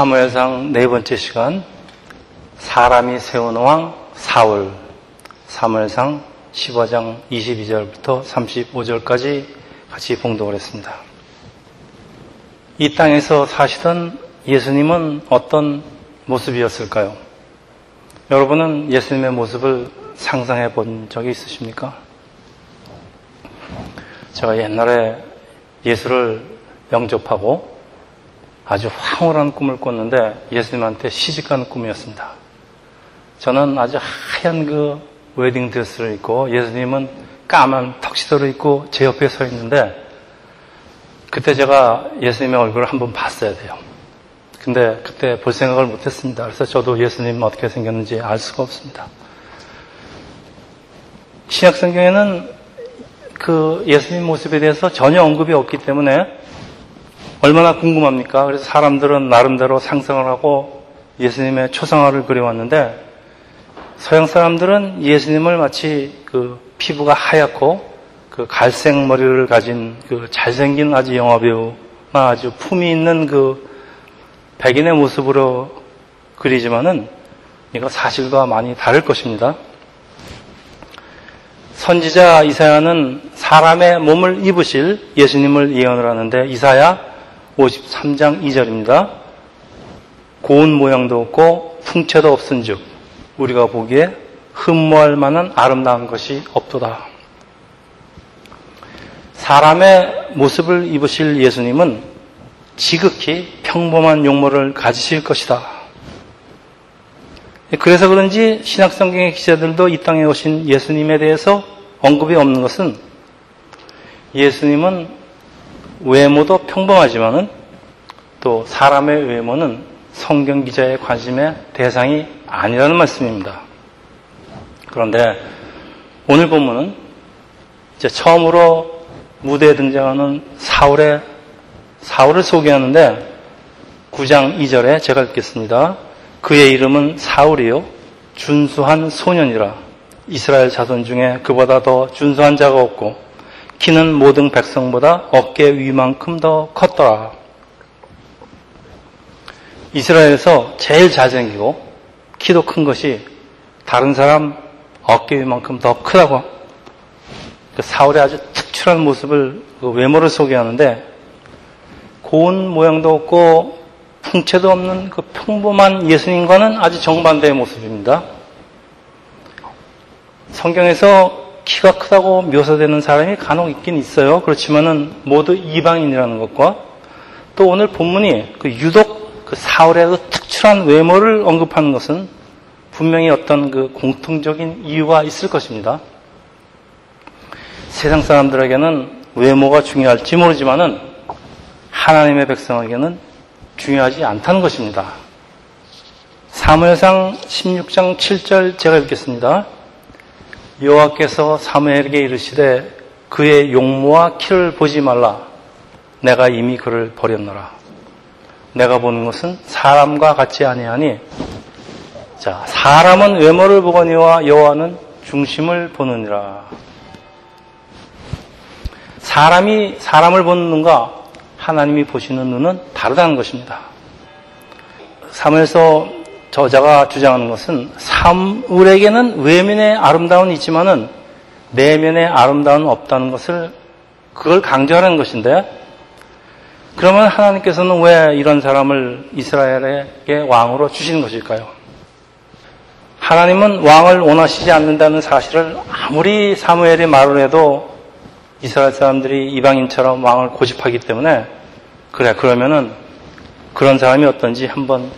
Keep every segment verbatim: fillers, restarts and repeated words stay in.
사무엘상 네 번째 시간, 사람이 세운 왕 사울, 사무엘상 십오 장 이십이 절부터 삼십오 절까지 같이 봉독을 했습니다. 이 땅에서 사시던 예수님은 어떤 모습이었을까요? 여러분은 예수님의 모습을 상상해 본 적이 있으십니까? 제가 옛날에 예수를 영접하고 아주 황홀한 꿈을 꿨는데 예수님한테 시집가는 꿈이었습니다. 저는 아주 하얀 그 웨딩드레스를 입고 예수님은 까만 턱시도를 입고 제 옆에 서 있는데 그때 제가 예수님의 얼굴을 한번 봤어야 돼요. 근데 그때 볼 생각을 못했습니다. 그래서 저도 예수님 어떻게 생겼는지 알 수가 없습니다. 신약성경에는 그 예수님 모습에 대해서 전혀 언급이 없기 때문에 얼마나 궁금합니까? 그래서 사람들은 나름대로 상상을 하고 예수님의 초상화를 그려왔는데 서양 사람들은 예수님을 마치 그 피부가 하얗고 그 갈색 머리를 가진 그 잘생긴 아주 영화배우나 아주 품이 있는 그 백인의 모습으로 그리지만은 이거 사실과 많이 다를 것입니다. 선지자 이사야는 사람의 몸을 입으실 예수님을 예언을 하는데 이사야 오십삼 장 이 절입니다. 고운 모양도 없고 풍채도 없은 즉 우리가 보기에 흠모할 만한 아름다운 것이 없도다. 사람의 모습을 입으실 예수님은 지극히 평범한 용모를 가지실 것이다. 그래서 그런지 신약성경의 기자들도 이 땅에 오신 예수님에 대해서 언급이 없는 것은 예수님은 외모도 평범하지만은 또 사람의 외모는 성경 기자의 관심의 대상이 아니라는 말씀입니다. 그런데 오늘 본문은 이제 처음으로 무대에 등장하는 사울의 사울을 소개하는데 구 장 이 절에 제가 읽겠습니다. 그의 이름은 사울이요 준수한 소년이라. 이스라엘 자손 중에 그보다 더 준수한 자가 없고 키는 모든 백성보다 어깨 위만큼 더 컸더라. 이스라엘에서 제일 잘생기고 키도 큰 것이 다른 사람 어깨 위만큼 더 크다고. 사울의 아주 특출한 모습을, 외모를 소개하는데 고운 모양도 없고 풍채도 없는 그 평범한 예수님과는 아주 정반대의 모습입니다. 성경에서 키가 크다고 묘사되는 사람이 간혹 있긴 있어요. 그렇지만은 모두 이방인이라는 것과 또 오늘 본문이 그 유독 그 사울의 그 특출한 외모를 언급하는 것은 분명히 어떤 그 공통적인 이유가 있을 것입니다. 세상 사람들에게는 외모가 중요할지 모르지만은 하나님의 백성에게는 중요하지 않다는 것입니다. 사무엘상 십육 장 칠 절 제가 읽겠습니다. 여호와께서 사무엘에게 이르시되 그의 용모와 키를 보지 말라. 내가 이미 그를 버렸노라. 내가 보는 것은 사람과 같지 아니하니. 자, 사람은 외모를 보거니와 여호와는 중심을 보느니라. 사람이 사람을 보는 눈과 하나님이 보시는 눈은 다르다는 것입니다. 사무엘서 저자가 주장하는 것은 사울에게는 외면의 아름다움이 있지만은 내면의 아름다움은 없다는 것을 그걸 강조하는 것인데 그러면 하나님께서는 왜 이런 사람을 이스라엘에게 왕으로 주시는 것일까요? 하나님은 왕을 원하시지 않는다는 사실을 아무리 사무엘이 말을 해도 이스라엘 사람들이 이방인처럼 왕을 고집하기 때문에 그래 그러면은 그런 사람이 어떤지 한번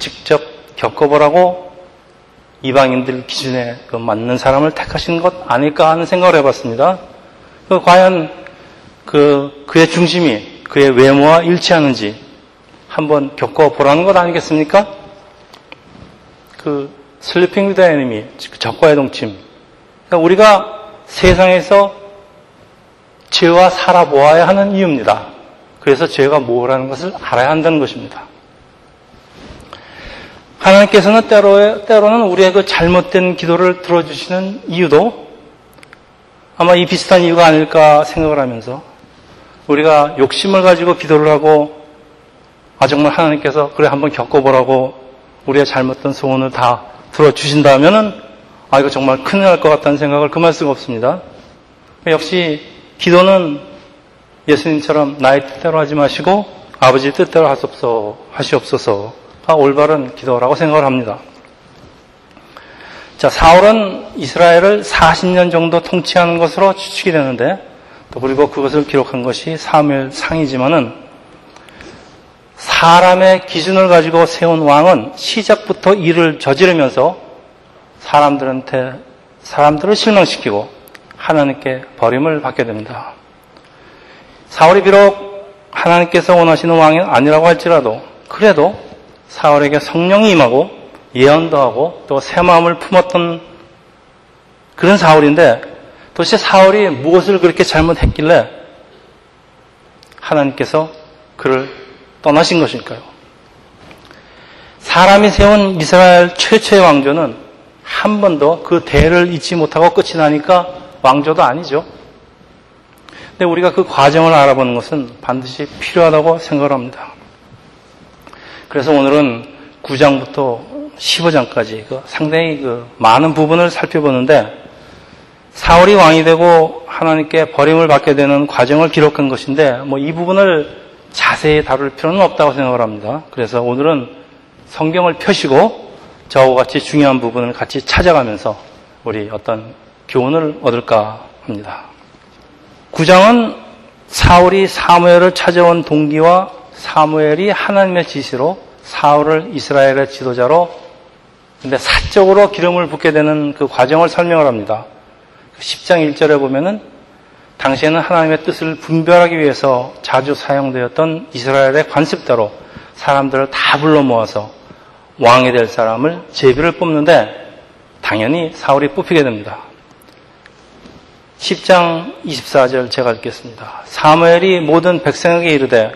직접 겪어보라고 이방인들 기준에 맞는 사람을 택하신 것 아닐까 하는 생각을 해봤습니다. 그 과연 그 그의 중심이 그의 외모와 일치하는지 한번 겪어보라는 것 아니겠습니까? 그 슬리핑 위드 애니미, 적과의 동침. 그러니까 우리가 세상에서 죄와 살아보아야 하는 이유입니다. 그래서 죄가 뭐라는 것을 알아야 한다는 것입니다. 하나님께서는 때로, 때로는 우리의 그 잘못된 기도를 들어주시는 이유도 아마 이 비슷한 이유가 아닐까 생각을 하면서 우리가 욕심을 가지고 기도를 하고 아 정말 하나님께서 그래 한번 겪어보라고 우리의 잘못된 소원을 다 들어주신다면은 아 이거 정말 큰일 날 것 같다는 생각을 금할 수가 없습니다. 역시 기도는 예수님처럼 나의 뜻대로 하지 마시고 아버지 뜻대로 하소서, 하시옵소서가 올바른 기도라고 생각을 합니다. 자, 사울은 이스라엘을 사십 년 정도 통치하는 것으로 추측이 되는데 또 그리고 그것을 기록한 것이 사무엘상이지만은 사람의 기준을 가지고 세운 왕은 시작부터 일을 저지르면서 사람들한테, 사람들을 실망시키고 하나님께 버림을 받게 됩니다. 사울이 비록 하나님께서 원하시는 왕이 아니라고 할지라도 그래도 사울에게 성령이 임하고 예언도 하고 또 새 마음을 품었던 그런 사울인데 도대체 사울이 무엇을 그렇게 잘못했길래 하나님께서 그를 떠나신 것일까요? 사람이 세운 이스라엘 최초의 왕조는 한 번도 그 대를 잊지 못하고 끝이 나니까 왕조도 아니죠. 근데 우리가 그 과정을 알아보는 것은 반드시 필요하다고 생각을 합니다. 그래서 오늘은 구 장부터 십오 장까지 그 상당히 그 많은 부분을 살펴보는데 사울이 왕이 되고 하나님께 버림을 받게 되는 과정을 기록한 것인데 뭐 이 부분을 자세히 다룰 필요는 없다고 생각을 합니다. 그래서 오늘은 성경을 펴시고 저와 같이 중요한 부분을 같이 찾아가면서 우리 어떤 교훈을 얻을까 합니다. 구 장은 사울이 사무엘을 찾아온 동기와 사무엘이 하나님의 지시로 사울을 이스라엘의 지도자로 근데 사적으로 기름을 붓게 되는 그 과정을 설명을 합니다. 십 장 일 절에 보면은 당시에는 하나님의 뜻을 분별하기 위해서 자주 사용되었던 이스라엘의 관습대로 사람들을 다 불러 모아서 왕이 될 사람을 제비를 뽑는데 당연히 사울이 뽑히게 됩니다. 십 장 이십사 절 제가 읽겠습니다. 사무엘이 모든 백성에게 이르되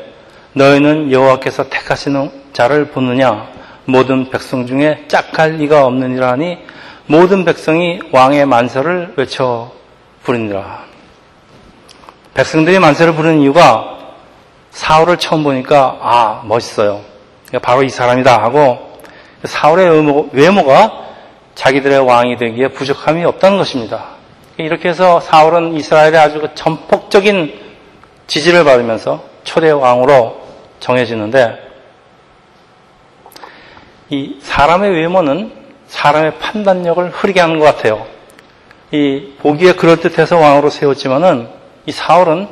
너희는 여호와께서 택하시는 자를 보느냐 모든 백성 중에 짝할 이가 없느니라 하니 모든 백성이 왕의 만세를 외쳐 부르니라. 백성들이 만세를 부르는 이유가 사울을 처음 보니까 아 멋있어요. 바로 이 사람이다 하고 사울의 외모가 자기들의 왕이 되기에 부족함이 없다는 것입니다. 이렇게 해서 사울은 이스라엘의 아주 전폭적인 지지를 받으면서 초대 왕으로 정해지는데 이 사람의 외모는 사람의 판단력을 흐리게 하는 것 같아요. 이 보기에 그럴듯해서 왕으로 세웠지만은 이 사울은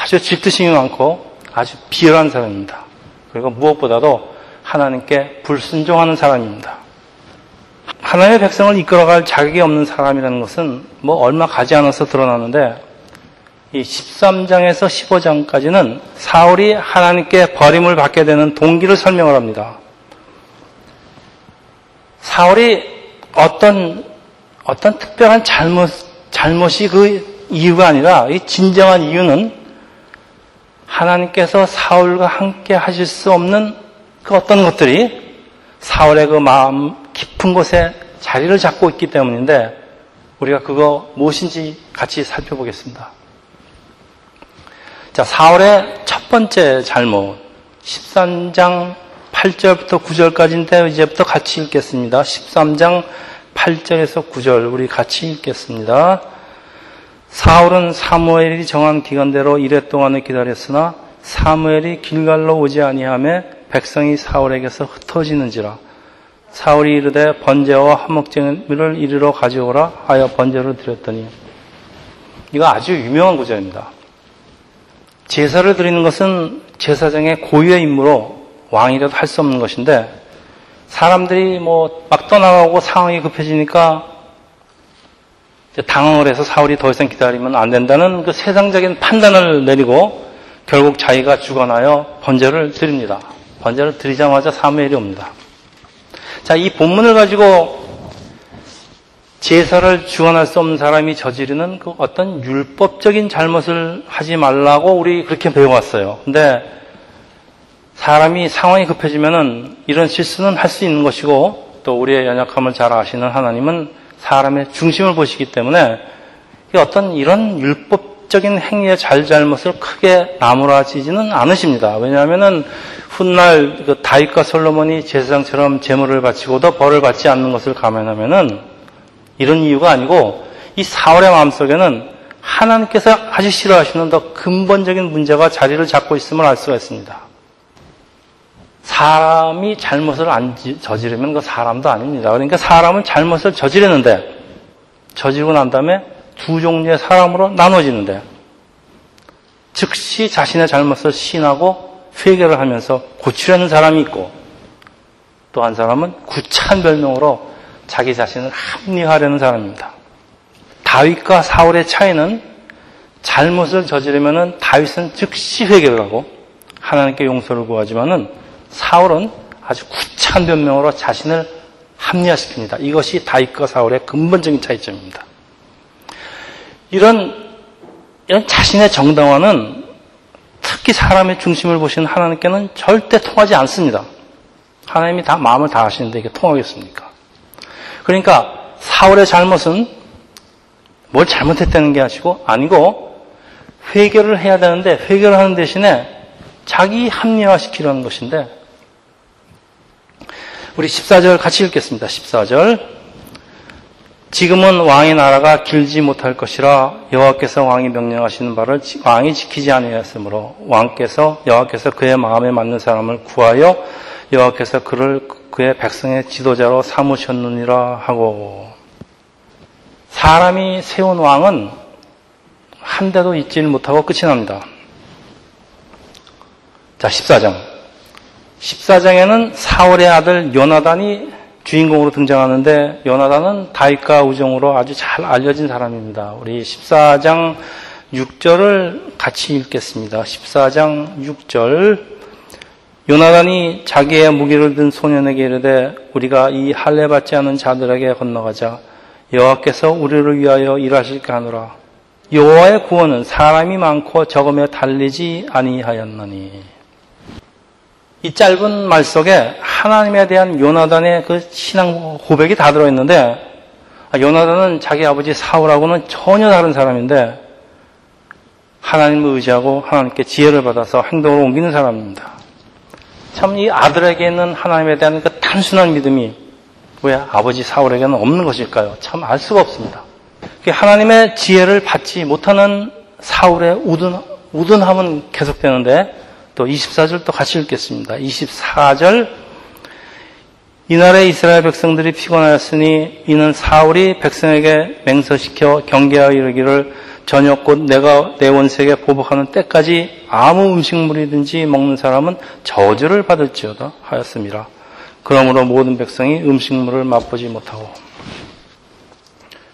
아주 질투심이 많고 아주 비열한 사람입니다. 그리고 무엇보다도 하나님께 불순종하는 사람입니다. 하나님의 백성을 이끌어갈 자격이 없는 사람이라는 것은 뭐 얼마 가지 않아서 드러나는데 이 십삼 장에서 십오 장까지는 사울이 하나님께 버림을 받게 되는 동기를 설명을 합니다. 사울이 어떤 어떤 특별한 잘못 잘못이 그 이유가 아니라 이 진정한 이유는 하나님께서 사울과 함께 하실 수 없는 그 어떤 것들이 사울의 그 마음 깊은 곳에 자리를 잡고 있기 때문인데 우리가 그거 무엇인지 같이 살펴보겠습니다. 자, 사울의 첫 번째 잘못 십삼 장 팔 절부터 구 절까지인데 이제부터 같이 읽겠습니다. 십삼 장 팔 절에서 구 절 우리 같이 읽겠습니다. 사울은 사무엘이 정한 기간대로 이레 동안을 기다렸으나 사무엘이 길갈로 오지 아니하며 백성이 사울에게서 흩어지는지라. 사울이 이르되 번제와 화목제물을 이리로 가져오라 하여 번제를 드렸더니. 이거 아주 유명한 구절입니다. 제사를 드리는 것은 제사장의 고유의 임무로 왕이라도 할 수 없는 것인데 사람들이 뭐 막 떠나가고 상황이 급해지니까 당황을 해서 사울이 더 이상 기다리면 안 된다는 그 세상적인 판단을 내리고 결국 자기가 주관하여 번제를 드립니다. 번제를 드리자마자 사무엘이 옵니다. 자, 이 본문을 가지고 제사를 주관할 수 없는 사람이 저지르는 그 어떤 율법적인 잘못을 하지 말라고 우리 그렇게 배워왔어요. 근데 사람이 상황이 급해지면은 이런 실수는 할 수 있는 것이고 또 우리의 연약함을 잘 아시는 하나님은 사람의 중심을 보시기 때문에 어떤 이런 율법 적인 행위의 잘잘못을 크게 나무라지지는 않으십니다. 왜냐하면은 훗날 그 다윗과 솔로몬이 제사장처럼 제물을 바치고도 벌을 받지 않는 것을 감안하면은 이런 이유가 아니고 이 사울의 마음속에는 하나님께서 아주 싫어하시는 더 근본적인 문제가 자리를 잡고 있음을 알 수가 있습니다. 사람이 잘못을 안 저지르면 그 사람도 아닙니다. 그러니까 사람은 잘못을 저지르는데 저지르고 난 다음에 두 종류의 사람으로 나눠지는데 즉시 자신의 잘못을 시인하고 회개를 하면서 고치려는 사람이 있고 또 한 사람은 구차한 별명으로 자기 자신을 합리화하려는 사람입니다. 다윗과 사울의 차이는 잘못을 저지르면은 다윗은 즉시 회개를 하고 하나님께 용서를 구하지만은 사울은 아주 구차한 변명으로 자신을 합리화시킵니다. 이것이 다윗과 사울의 근본적인 차이점입니다. 이런 이런 자신의 정당화는 특히 사람의 중심을 보시는 하나님께는 절대 통하지 않습니다. 하나님이 다 마음을 다 아시는데 이게 통하겠습니까? 그러니까 사울의 잘못은 뭘 잘못했다는 게 아시고 아니고 회개를 해야 되는데 회개를 하는 대신에 자기 합리화시키려는 것인데 우리 십사 절 같이 읽겠습니다. 십사 절 지금은 왕의 나라가 길지 못할 것이라 여호와께서 왕이 명령하시는 바를 왕이 지키지 아니하였으므로 왕께서 여호와께서 그의 마음에 맞는 사람을 구하여 여호와께서 그를 그의 백성의 지도자로 삼으셨느니라 하고 사람이 세운 왕은 한 대도 잊지 못하고 끝이 납니다. 자, 십사 장. 십사 장에는 사울의 아들 요나단이 주인공으로 등장하는데 요나단은 다윗과 우정으로 아주 잘 알려진 사람입니다. 우리 십사 장 육 절을 같이 읽겠습니다. 십사 장 육 절 요나단이 자기의 무기를 든 소년에게 이르되 우리가 이 할례 받지 않은 자들에게 건너가자. 여호와께서 우리를 위하여 일하실까 하노라. 여호와의 구원은 사람이 많고 적음에 달리지 아니하였나니. 이 짧은 말 속에 하나님에 대한 요나단의 그 신앙 고백이 다 들어있는데 요나단은 자기 아버지 사울하고는 전혀 다른 사람인데 하나님을 의지하고 하나님께 지혜를 받아서 행동으로 옮기는 사람입니다. 참 이 아들에게 있는 하나님에 대한 그 단순한 믿음이 왜 아버지 사울에게는 없는 것일까요? 참 알 수가 없습니다. 하나님의 지혜를 받지 못하는 사울의 우둔, 우둔함은 계속되는데 또 이십사 절 또 같이 읽겠습니다. 이십사 절 이날에 이스라엘 백성들이 피곤하였으니 이는 사울이 백성에게 맹서시켜 경계하여 이르기를 저녁 곧 내가 내 원색에 보복하는 때까지 아무 음식물이든지 먹는 사람은 저주를 받을지어다 하였습니다. 그러므로 모든 백성이 음식물을 맛보지 못하고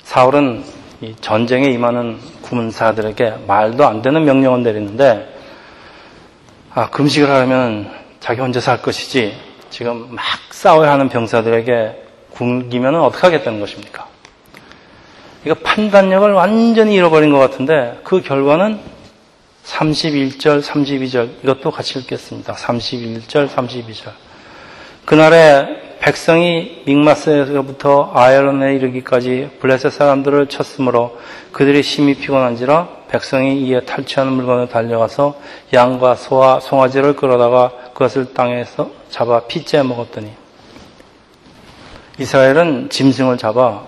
사울은 이 전쟁에 임하는 군사들에게 말도 안 되는 명령을 내리는데 아, 금식을 하려면 자기 혼자서 할 것이지 지금 막 싸워야 하는 병사들에게 굶기면 어떡하겠다는 것입니까? 이거 판단력을 완전히 잃어버린 것 같은데 그 결과는 삼십일 절, 삼십이 절 이것도 같이 읽겠습니다. 삼십일 절, 삼십이 절 그날에 백성이 믹마스에서부터 아얄론에 이르기까지 블레셋 사람들을 쳤으므로 그들이 심히 피곤한지라 백성이 이에 탈취하는 물건을 달려가서 양과 소와 송아지를 끌어다가 그것을 땅에서 잡아 피째 먹었더니 이스라엘은 짐승을 잡아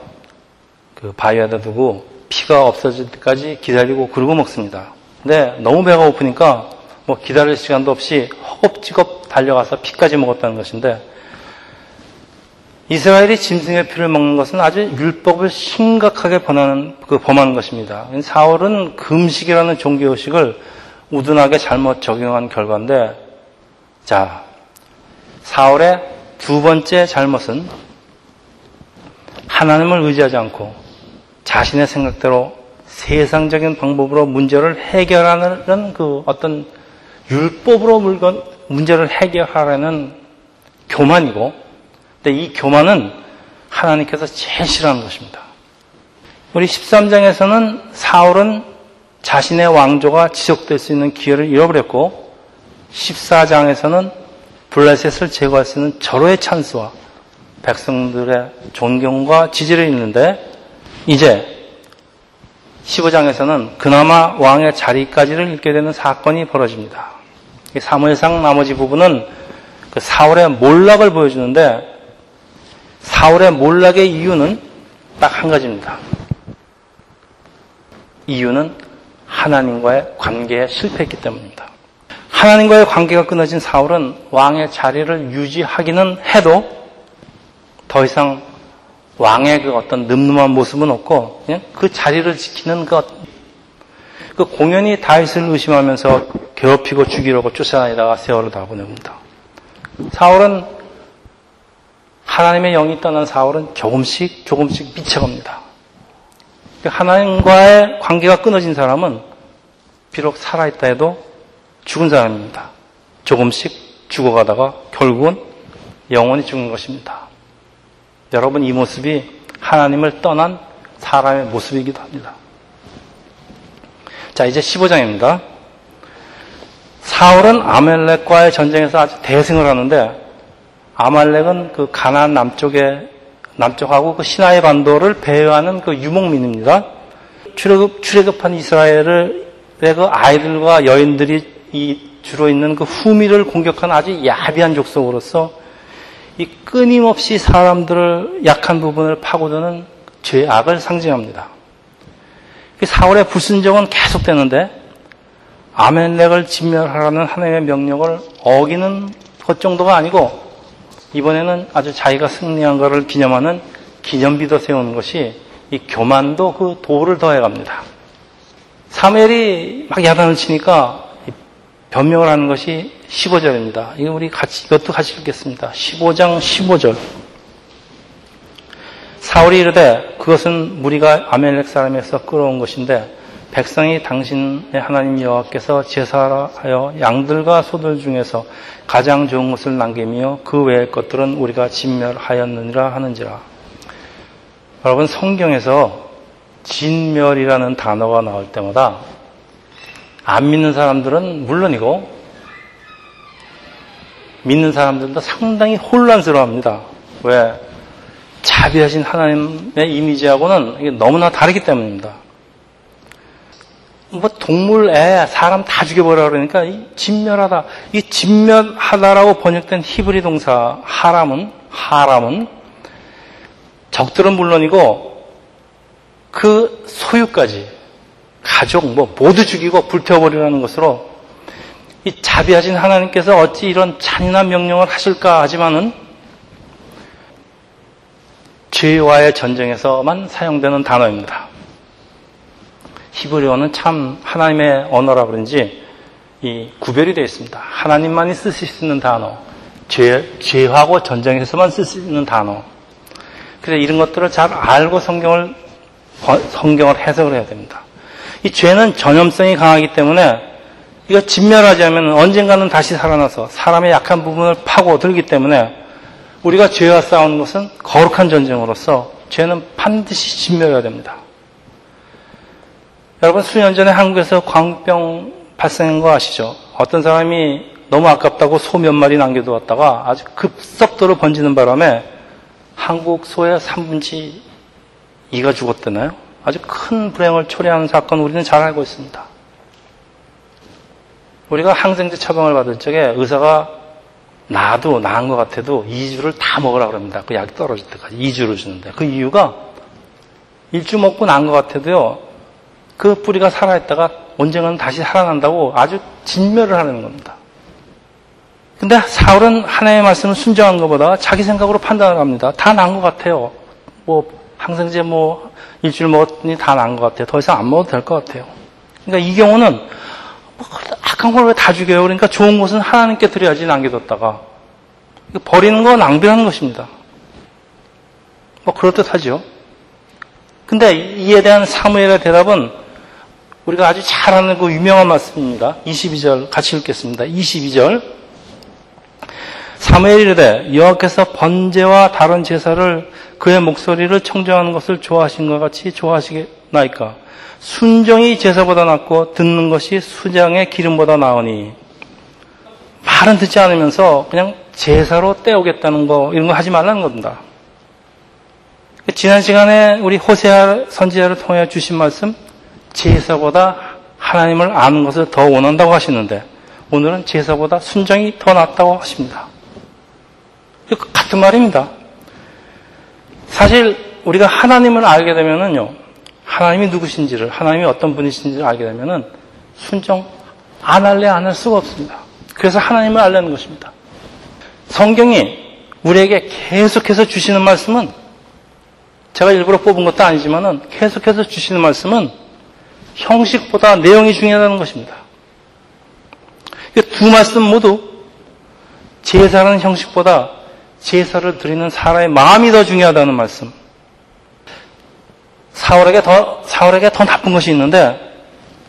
그 바위에다 두고 피가 없어질 때까지 기다리고 그러고 먹습니다. 근데 너무 배가 고프니까 뭐 기다릴 시간도 없이 허겁지겁 달려가서 피까지 먹었다는 것인데 이스라엘이 짐승의 피를 먹는 것은 아주 율법을 심각하게 범하는, 그 범하는 것입니다. 사울은 금식이라는 종교의식을 우둔하게 잘못 적용한 결과인데 자, 사울의 두 번째 잘못은 하나님을 의지하지 않고 자신의 생각대로 세상적인 방법으로 문제를 해결하는 그 어떤 율법으로 물건, 문제를 해결하려는 교만이고, 근데 이 교만은 하나님께서 제일 싫어하는 것입니다. 우리 십삼 장에서는 사울은 자신의 왕조가 지속될 수 있는 기회를 잃어버렸고, 십사 장에서는 블레셋을 제거할 수 있는 절호의 찬스와 백성들의 존경과 지지를 잃는데, 이제 십오 장에서는 그나마 왕의 자리까지를 잃게 되는 사건이 벌어집니다. 사무엘상 나머지 부분은 그 사울의 몰락을 보여주는데, 사울의 몰락의 이유는 딱 한 가지입니다. 이유는 하나님과의 관계에 실패했기 때문입니다. 하나님과의 관계가 끊어진 사울은 왕의 자리를 유지하기는 해도 더 이상 왕의 그 어떤 늠름한 모습은 없고, 그냥 그 자리를 지키는 것, 그 공연히 다윗을 의심하면서 괴롭히고 죽이려고 쫓아다니다가 세월을 다 보냅니다. 사울은, 하나님의 영이 떠난 사울은 조금씩 조금씩 미쳐갑니다. 하나님과의 관계가 끊어진 사람은 비록 살아있다 해도 죽은 사람입니다. 조금씩 죽어가다가 결국은 영원히 죽는 것입니다. 여러분, 이 모습이 하나님을 떠난 사람의 모습이기도 합니다. 자, 이제 십오 장입니다. 사울은 아말렉과의 전쟁에서 아주 대승을 하는데, 아말렉은 그 가나안 남쪽에, 남쪽하고 그 시나이 반도를 배회하는 그 유목민입니다. 출애굽, 출애굽한 이스라엘의 그 아이들과 여인들이 이 주로 있는 그 후미를 공격한 아주 야비한 족속으로서 이 끊임없이 사람들을 약한 부분을 파고드는 죄악을 상징합니다. 사울의 불순종은 계속되는데 아말렉을 진멸하라는 하나님의 명령을 어기는 것 정도가 아니고, 이번에는 아주 자기가 승리한 것을 기념하는 기념비도 세우는 것이, 이 교만도 그 도를 더해갑니다. 사무엘이 막 야단을 치니까 변명을 하는 것이 십오 절입니다. 이거 우리 같이, 이것도 같이 읽겠습니다. 십오 장 십오 절. 사울이 이르되, 그것은 무리가 아말렉 사람에서 끌어온 것인데 백성이 당신의 하나님 여호와께서 제사하여 양들과 소들 중에서 가장 좋은 것을 남기며 그 외의 것들은 우리가 진멸하였느니라 하는지라. 여러분, 성경에서 진멸이라는 단어가 나올 때마다 안 믿는 사람들은 물론이고 믿는 사람들도 상당히 혼란스러워합니다. 왜? 자비하신 하나님의 이미지하고는 너무나 다르기 때문입니다. 뭐 동물, 애, 사람 다 죽여버려 그러니까 이 진멸하다, 이 진멸하다라고 번역된 히브리 동사 하람은 하람은 적들은 물론이고 그 소유까지, 가족 뭐 모두 죽이고 불태워버리라는 것으로, 이 자비하신 하나님께서 어찌 이런 잔인한 명령을 하실까 하지만은 죄와의 전쟁에서만 사용되는 단어입니다. 히브리어는 참 하나님의 언어라 그런지 이 구별이 되어 있습니다. 하나님만이 쓰실 수 있는 단어, 죄, 죄하고 전쟁에서만 쓸 수 있는 단어. 그래서 이런 것들을 잘 알고 성경을, 성경을 해석을 해야 됩니다. 이 죄는 전염성이 강하기 때문에 이거 진멸하지 않으면 언젠가는 다시 살아나서 사람의 약한 부분을 파고들기 때문에, 우리가 죄와 싸우는 것은 거룩한 전쟁으로서 죄는 반드시 진멸해야 됩니다. 여러분, 수년 전에 한국에서 광우병 발생한 거 아시죠? 어떤 사람이 너무 아깝다고 소 몇 마리 남겨두었다가 아주 급속도로 번지는 바람에 한국 소의 삼분의 이가 죽었다나요? 아주 큰 불행을 초래하는 사건, 우리는 잘 알고 있습니다. 우리가 항생제 처방을 받을 적에 의사가 나도 나은 것 같아도 이 주를 다 먹으라 그럽니다. 그 약이 떨어질 때까지 이 주를 주는데, 그 이유가 일 주 먹고 나은 것 같아도요, 그 뿌리가 살아있다가 언젠가는 다시 살아난다고 아주 진멸을 하는 겁니다. 근데 사울은 하나님의 말씀을 순종한 것보다 자기 생각으로 판단을 합니다. 다 난 것 같아요. 뭐 항생제 뭐 일주일 먹었더니 다 난 것 같아요. 더 이상 안 먹어도 될 것 같아요. 그러니까 이 경우는 뭐 악한 걸 왜 다 죽여요? 그러니까 좋은 것은 하나님께 드려야지 남겨뒀다가 버리는 건 낭비하는 것입니다. 뭐 그럴듯하죠. 근데 이에 대한 사무엘의 대답은 우리가 아주 잘 아는 그 유명한 말씀입니다. 이십이 절 같이 읽겠습니다. 이십이 절. 사무엘이 이르되, 여호와께서 번제와 다른 제사를 그의 목소리를 청정하는 것을 좋아하신 것 같이 좋아하시겠나이까. 순종이 제사보다 낫고 듣는 것이 수장의 기름보다 나으니. 말은 듣지 않으면서 그냥 제사로 때우겠다는 거, 이런 거 하지 말라는 겁니다. 지난 시간에 우리 호세아 선지자를 통해 주신 말씀, 제사보다 하나님을 아는 것을 더 원한다고 하시는데 오늘은 제사보다 순종이 더 낫다고 하십니다. 같은 말입니다. 사실 우리가 하나님을 알게 되면은요, 하나님이 누구신지를, 하나님이 어떤 분이신지를 알게 되면은 순종 안 할래 안 할 수가 없습니다. 그래서 하나님을 알려는 것입니다. 성경이 우리에게 계속해서 주시는 말씀은, 제가 일부러 뽑은 것도 아니지만은 계속해서 주시는 말씀은 형식보다 내용이 중요하다는 것입니다. 두 말씀 모두 제사라는 형식보다 제사를 드리는 사람의 마음이 더 중요하다는 말씀. 사울에게 더, 사울에게 더 나쁜 것이 있는데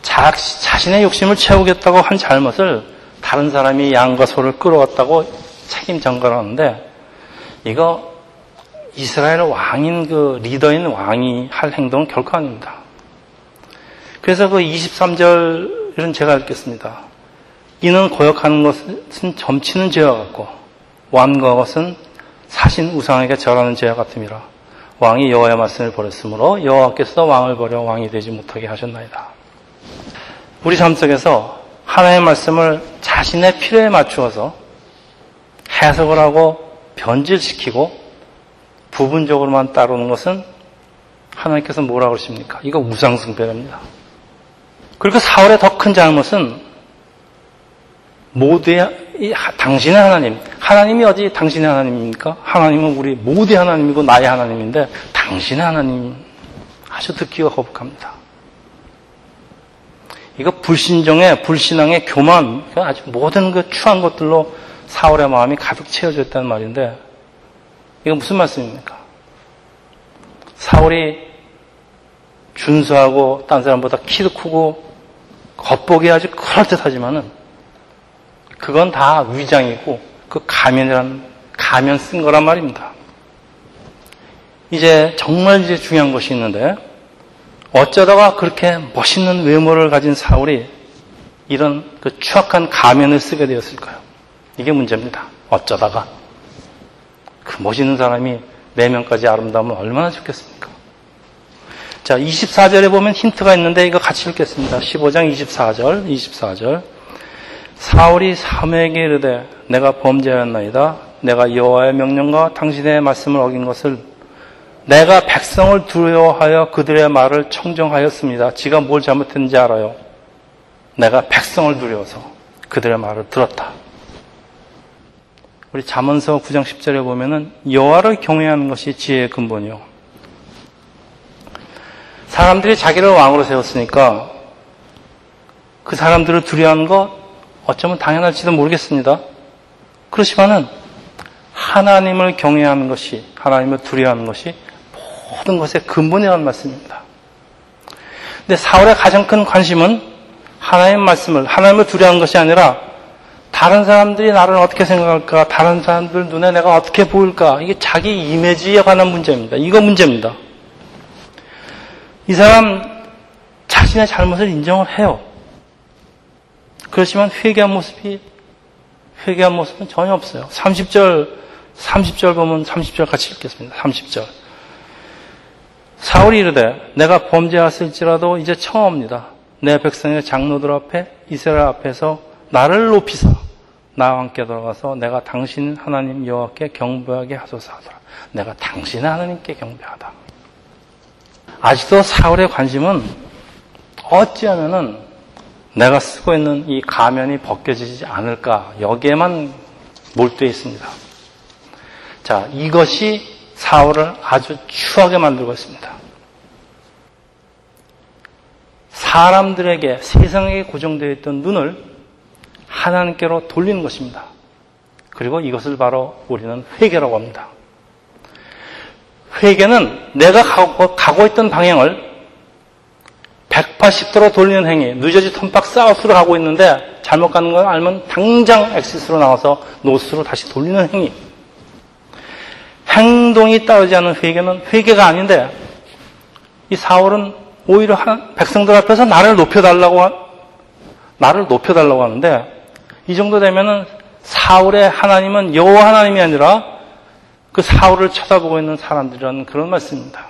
자, 자신의 욕심을 채우겠다고 한 잘못을 다른 사람이 양과 소를 끌어왔다고 책임 전가하는데, 이거 이스라엘 왕인 그 리더인 왕이 할 행동은 결코 아닙니다. 그래서 그 이십삼 절은 제가 읽겠습니다. 이는 고역하는 것은 점치는 죄와 같고 완고한 것은 사신 우상에게 절하는 죄와 같음이라. 왕이 여호와의 말씀을 버렸으므로 여호와께서 왕을 버려 왕이 되지 못하게 하셨나이다. 우리 삶 속에서 하나님의 말씀을 자신의 필요에 맞추어서 해석을 하고 변질시키고 부분적으로만 따르는 것은 하나님께서 뭐라고 그러십니까? 이거 우상숭배랍니다. 그리고 사울의 더 큰 잘못은 모두의 당신의 하나님, 하나님이 어디 당신의 하나님입니까? 하나님은 우리 모두의 하나님이고 나의 하나님인데 당신의 하나님, 아주 듣기가 거북합니다. 이거 불신정의, 불신앙의 교만, 아주 모든 그 추한 것들로 사울의 마음이 가득 채워져 있다는 말인데, 이거 무슨 말씀입니까? 사울이 준수하고 딴 사람보다 키도 크고 겉보기에 아주 그럴듯하지만은 그건 다 위장이고 그 가면이란, 가면 쓴 거란 말입니다. 이제 정말 이제 중요한 것이 있는데, 어쩌다가 그렇게 멋있는 외모를 가진 사울이 이런 그 추악한 가면을 쓰게 되었을까요? 이게 문제입니다. 어쩌다가 그 멋있는 사람이 내면까지 아름다우면 얼마나 좋겠습니까? 자, 이십사 절에 보면 힌트가 있는데 이거 같이 읽겠습니다. 십오 장 이십사 절, 이십사 절. 사울이 사무엘에게 이르되 내가 범죄하였나이다. 내가 여호와의 명령과 당신의 말씀을 어긴 것을 내가 백성을 두려워하여 그들의 말을 청정하였습니다. 지가 뭘 잘못했는지 알아요. 내가 백성을 두려워서 그들의 말을 들었다. 우리 잠언서 구 장 십 절에 보면은 여호와를 경외하는 것이 지혜의 근본이요. 사람들이 자기를 왕으로 세웠으니까 그 사람들을 두려워하는 것 어쩌면 당연할지도 모르겠습니다. 그렇지만은 하나님을 경외하는 것이, 하나님을 두려워하는 것이 모든 것의 근본이라는 말씀입니다. 근데 사울의 가장 큰 관심은 하나님 말씀을, 하나님을 두려워하는 것이 아니라 다른 사람들이 나를 어떻게 생각할까, 다른 사람들 눈에 내가 어떻게 보일까, 이게 자기 이미지에 관한 문제입니다. 이거 문제입니다. 이 사람 자신의 잘못을 인정을 해요. 그렇지만 회개한 모습이, 회개한 모습은 전혀 없어요. 삼십 절, 삼십 절 보면 삼십 절 같이 읽겠습니다. 삼십 절. 사울이 이르되 내가 범죄하였을지라도 이제 청하옵니다. 내 백성의 장로들 앞에 이스라엘 앞에서 나를 높이사 나와 함께 돌아가서 내가 당신 하나님 여호와께 경배하게 하소서 하더라. 내가 당신의 하나님께 경배하다. 아직도 사울의 관심은 어찌하면은 내가 쓰고 있는 이 가면이 벗겨지지 않을까, 여기에만 몰두해 있습니다. 자, 이것이 사울을 아주 추하게 만들고 있습니다. 사람들에게, 세상에 고정되어 있던 눈을 하나님께로 돌리는 것입니다. 그리고 이것을 바로 우리는 회개라고 합니다. 회개는 내가 가고, 가고 있던 방향을 백팔십 도로 돌리는 행위, 뉴저지 턴박 사우스로 가고 있는데 잘못 가는 걸 알면 당장 엑시스로 나와서 노스로 다시 돌리는 행위. 행동이 따르지 않은 회개는 회개가 아닌데, 이 사울은 오히려 한, 백성들 앞에서 나를 높여달라고 하, 나를 높여달라고 하는데, 이 정도 되면은 사울의 하나님은 여호와 하나님이 아니라 그 사울을 쳐다보고 있는 사람들이라는 그런 말씀입니다.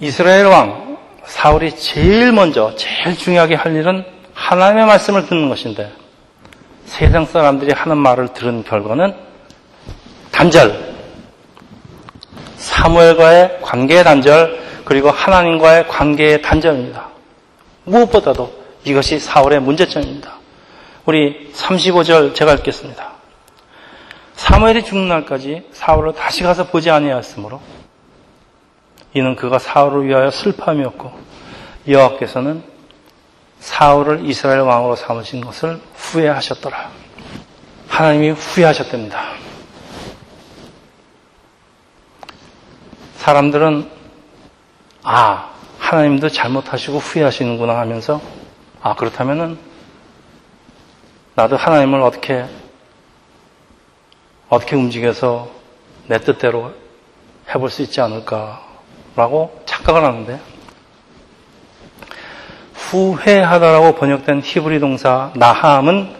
이스라엘 왕 사울이 제일 먼저 제일 중요하게 할 일은 하나님의 말씀을 듣는 것인데, 세상 사람들이 하는 말을 들은 결과는 단절, 사무엘과의 관계의 단절, 그리고 하나님과의 관계의 단절입니다. 무엇보다도 이것이 사울의 문제점입니다. 우리 삼십오 절 제가 읽겠습니다. 사무엘이 죽는 날까지 사울을 다시 가서 보지 아니하였으므로 이는 그가 사울을 위하여 슬퍼함이었고 여호와께서는 사울을 이스라엘 왕으로 삼으신 것을 후회하셨더라. 하나님이 후회하셨답니다. 사람들은 아, 하나님도 잘못하시고 후회하시는구나 하면서 아, 그렇다면은 나도 하나님을 어떻게 어떻게 움직여서 내 뜻대로 해볼 수 있지 않을까 라고 착각을 하는데, 후회하다라고 번역된 히브리 동사 나함은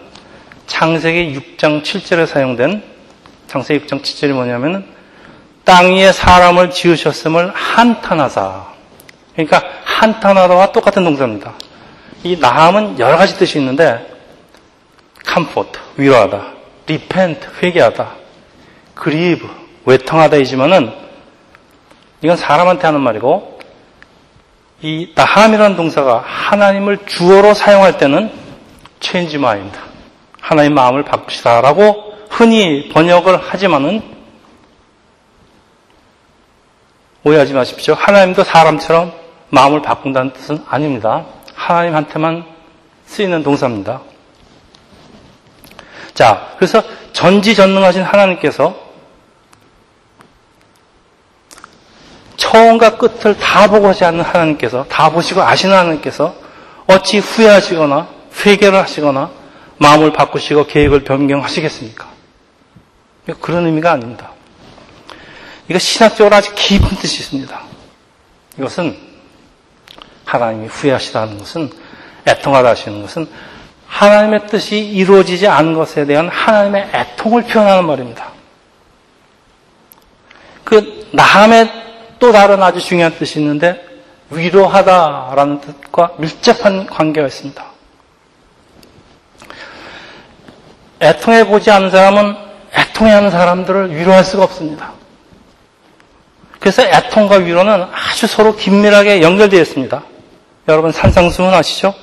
창세기 육 장 칠 절에 사용된, 창세기 육 장 칠 절이 뭐냐면 땅 위에 사람을 지으셨음을 한탄하사, 그러니까 한탄하다와 똑같은 동사입니다. 이 나함은 여러 가지 뜻이 있는데 컴포트, 위로하다, 리펜트, 회개하다, 그리브, 외통하다이지만은 이건 사람한테 하는 말이고, 이 나함이라는 동사가 하나님을 주어로 사용할 때는 change mind입니다. 하나님 마음을 바꾸시다라고 흔히 번역을 하지만은 오해하지 마십시오. 하나님도 사람처럼 마음을 바꾼다는 뜻은 아닙니다. 하나님한테만 쓰이는 동사입니다. 자, 그래서 전지전능하신 하나님께서 처음과 끝을 다 보고 하지 않는 하나님께서, 다 보시고 아시는 하나님께서 어찌 후회하시거나 회개를 하시거나 마음을 바꾸시고 계획을 변경하시겠습니까? 그런 의미가 아닙니다. 이거 신학적으로 아주 깊은 뜻이 있습니다. 이것은 하나님이 후회하시다는 것은, 애통하다 하시는 것은 하나님의 뜻이 이루어지지 않은 것에 대한 하나님의 애통을 표현하는 말입니다. 그 나함의 또 다른 아주 중요한 뜻이 있는데 위로하다라는 뜻과 밀접한 관계가 있습니다. 애통해보지 않은 사람은 애통해하는 사람들을 위로할 수가 없습니다. 그래서 애통과 위로는 아주 서로 긴밀하게 연결되어 있습니다. 여러분 산상수훈 아시죠?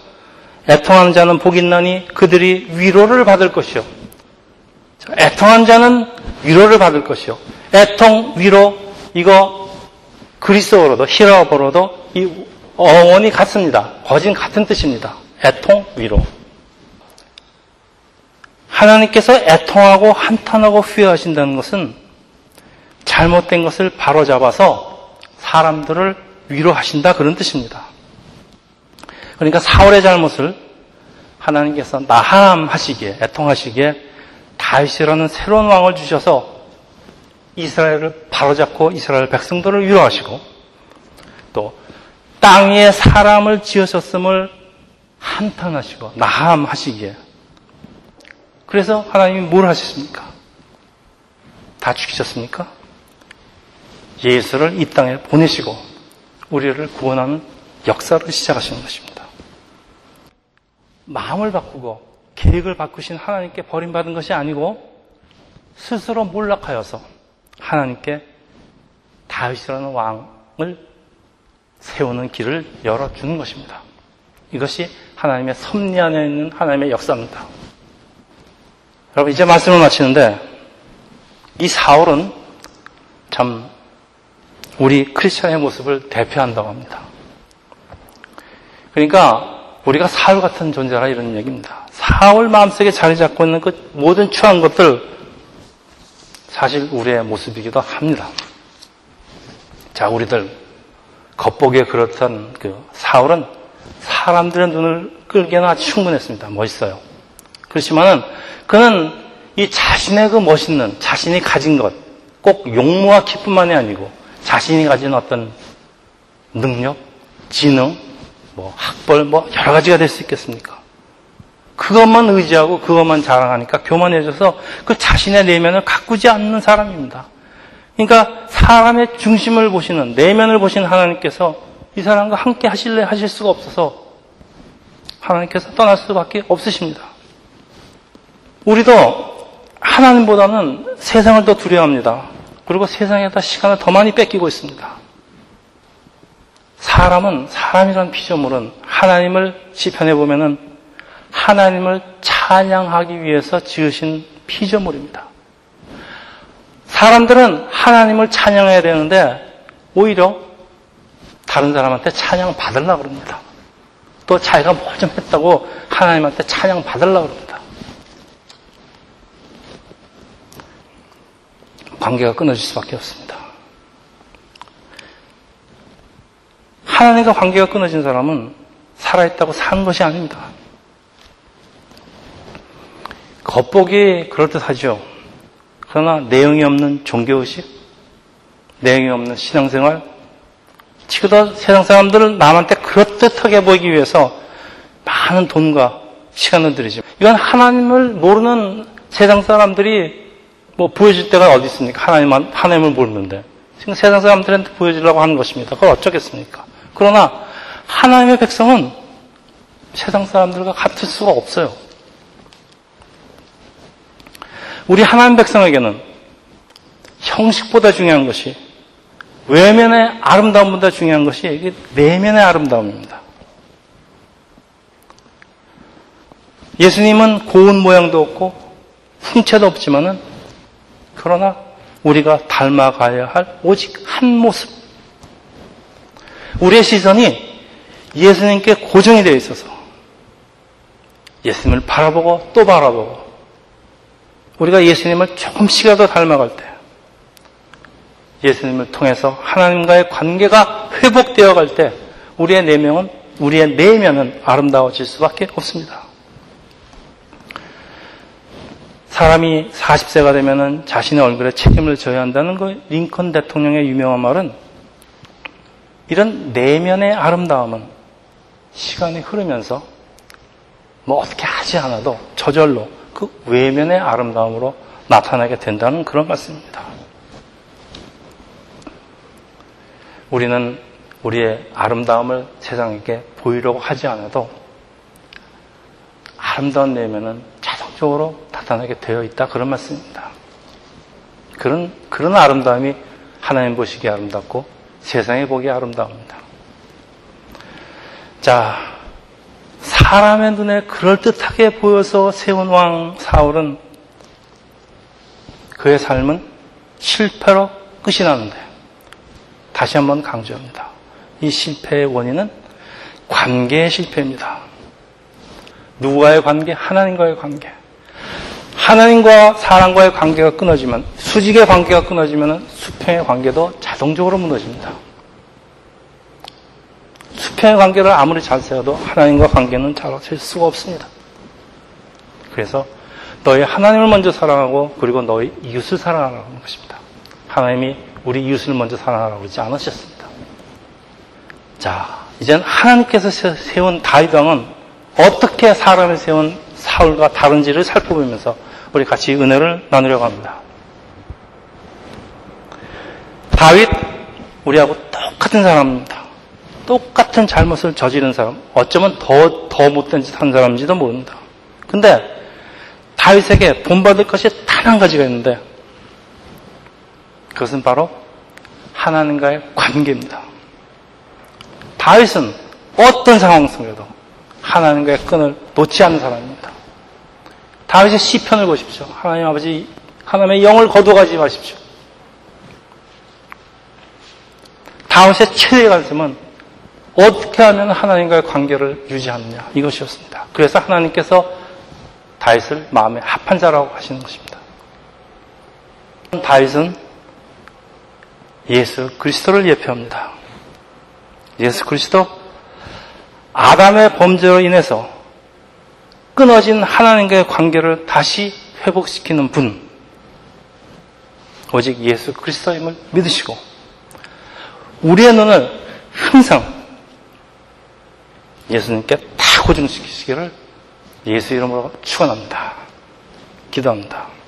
애통하는 자는 복이 있나니 그들이 위로를 받을 것이요, 애통한 자는 위로를 받을 것이요. 애통, 위로, 이거 그리스어로도 히라보로도 이 어원이 같습니다. 거진 같은 뜻입니다. 애통, 위로. 하나님께서 애통하고 한탄하고 후회하신다는 것은 잘못된 것을 바로잡아서 사람들을 위로하신다, 그런 뜻입니다. 그러니까 사울의 잘못을 하나님께서 나함하시기에, 애통하시기에 다윗이라는 새로운 왕을 주셔서 이스라엘을 바로잡고 이스라엘 백성들을 위로하시고, 또 땅 위에 사람을 지으셨음을 한탄하시고 나함하시기에, 그래서 하나님이 뭘 하셨습니까? 다 죽이셨습니까? 예수를 이 땅에 보내시고 우리를 구원하는 역사를 시작하시는 것입니다. 마음을 바꾸고 계획을 바꾸신 하나님께 버림받은 것이 아니고 스스로 몰락하여서 하나님께 다윗이라는 왕을 세우는 길을 열어주는 것입니다. 이것이 하나님의 섭리 안에 있는 하나님의 역사입니다. 여러분 이제 말씀을 마치는데, 이 사울은 참 우리 크리스천의 모습을 대표한다고 합니다. 그러니까 우리가 사울 같은 존재라 이런 얘기입니다. 사울 마음속에 자리 잡고 있는 그 모든 추한 것들, 사실 우리의 모습이기도 합니다. 자, 우리들 겉보기에 그렇던 그 사울은 사람들의 눈을 끌기나 충분했습니다. 멋있어요. 그렇지만은 그는 이 자신의 그 멋있는, 자신이 가진 것, 꼭 용모와 기쁨만이 아니고 자신이 가진 어떤 능력, 지능, 뭐 학벌, 뭐 여러 가지가 될 수 있겠습니까? 그것만 의지하고 그것만 자랑하니까 교만해져서 그 자신의 내면을 가꾸지 않는 사람입니다. 그러니까 사람의 중심을 보시는, 내면을 보시는 하나님께서 이 사람과 함께 하실래 하실 수가 없어서 하나님께서 떠날 수밖에 없으십니다. 우리도 하나님보다는 세상을 더 두려워합니다. 그리고 세상에다 시간을 더 많이 뺏기고 있습니다. 사람은, 사람이란 피조물은 하나님을 지편해 보면은 하나님을 찬양하기 위해서 지으신 피조물입니다. 사람들은 하나님을 찬양해야 되는데 오히려 다른 사람한테 찬양 받으려고 그럽니다. 또 자기가 뭘 좀 했다고 하나님한테 찬양 받으려고 그럽니다. 관계가 끊어질 수밖에 없습니다. 하나님과 관계가 끊어진 사람은 살아있다고 사는 것이 아닙니다. 겉보기 그럴듯하죠. 그러나 내용이 없는 종교의식, 내용이 없는 신앙생활, 지금도 세상 사람들은 남한테 그럴듯하게 보이기 위해서 많은 돈과 시간을 들이죠. 이건 하나님을 모르는 세상 사람들이 뭐 보여줄 때가 어디 있습니까? 하나님만, 하나님을 모르는데. 지금 세상 사람들한테 보여주려고 하는 것입니다. 그걸 어쩌겠습니까? 그러나 하나님의 백성은 세상 사람들과 같을 수가 없어요. 우리 하나님 백성에게는 형식보다 중요한 것이, 외면의 아름다움보다 중요한 것이 이게 내면의 아름다움입니다. 예수님은 고운 모양도 없고 풍채도 없지만은 그러나 우리가 닮아가야 할 오직 한 모습, 우리의 시선이 예수님께 고정이 되어 있어서 예수님을 바라보고 또 바라보고, 우리가 예수님을 조금씩이라도 닮아갈 때, 예수님을 통해서 하나님과의 관계가 회복되어 갈 때 우리의 내면은, 우리의 내면은 아름다워질 수밖에 없습니다. 사람이 사십 세가 되면 자신의 얼굴에 책임을 져야 한다는 그 링컨 대통령의 유명한 말은, 이런 내면의 아름다움은 시간이 흐르면서 뭐 어떻게 하지 않아도 저절로 그 외면의 아름다움으로 나타나게 된다는 그런 말씀입니다. 우리는 우리의 아름다움을 세상에게 보이려고 하지 않아도 아름다운 내면은 자동적으로 나타나게 되어 있다, 그런 말씀입니다. 그런 그런 아름다움이 하나님 보시기에 아름답고 세상에 보기에 아름다웁니다. 자, 사람의 눈에 그럴듯하게 보여서 세운 왕 사울은 그의 삶은 실패로 끝이 나는데, 다시 한번 강조합니다. 이 실패의 원인은 관계의 실패입니다. 누구와의 관계? 하나님과의 관계. 하나님과 사람과의 관계가 끊어지면, 수직의 관계가 끊어지면 수평의 관계도 자동적으로 무너집니다. 수평의 관계를 아무리 잘 세워도 하나님과 관계는 잘 할 수가 없습니다. 그래서 너희 하나님을 먼저 사랑하고 그리고 너희 이웃을 사랑하라고 하는 것입니다. 하나님이 우리 이웃을 먼저 사랑하라고 그러지 않으셨습니다. 자, 이젠 하나님께서 세운 다윗 왕은 어떻게 사람을 세운 사울과 다른지를 살펴보면서 우리 같이 은혜를 나누려고 합니다. 다윗, 우리하고 똑같은 사람입니다. 똑같은 잘못을 저지른 사람, 어쩌면 더, 더 못된 짓 한 사람인지도 모른다. 근데 다윗에게 본받을 것이 단 한 가지가 있는데, 그것은 바로 하나님과의 관계입니다. 다윗은 어떤 상황 속에도 하나님과의 끈을 놓지 않는 사람입니다. 다윗의 시편을 보십시오. 하나님 아버지, 하나님의 영을 거두어가지 마십시오. 다윗의 최대의 관심은 어떻게 하면 하나님과의 관계를 유지하느냐, 이것이었습니다. 그래서 하나님께서 다윗을 마음에 합한 자라고 하시는 것입니다. 다윗은 예수 그리스도를 예표합니다. 예수 그리스도, 아담의 범죄로 인해서 끊어진 하나님과의 관계를 다시 회복시키는 분, 오직 예수 그리스도임을 믿으시고 우리의 눈을 항상 예수님께 다 고정시키시기를 예수 이름으로 축원합니다. 기도합니다.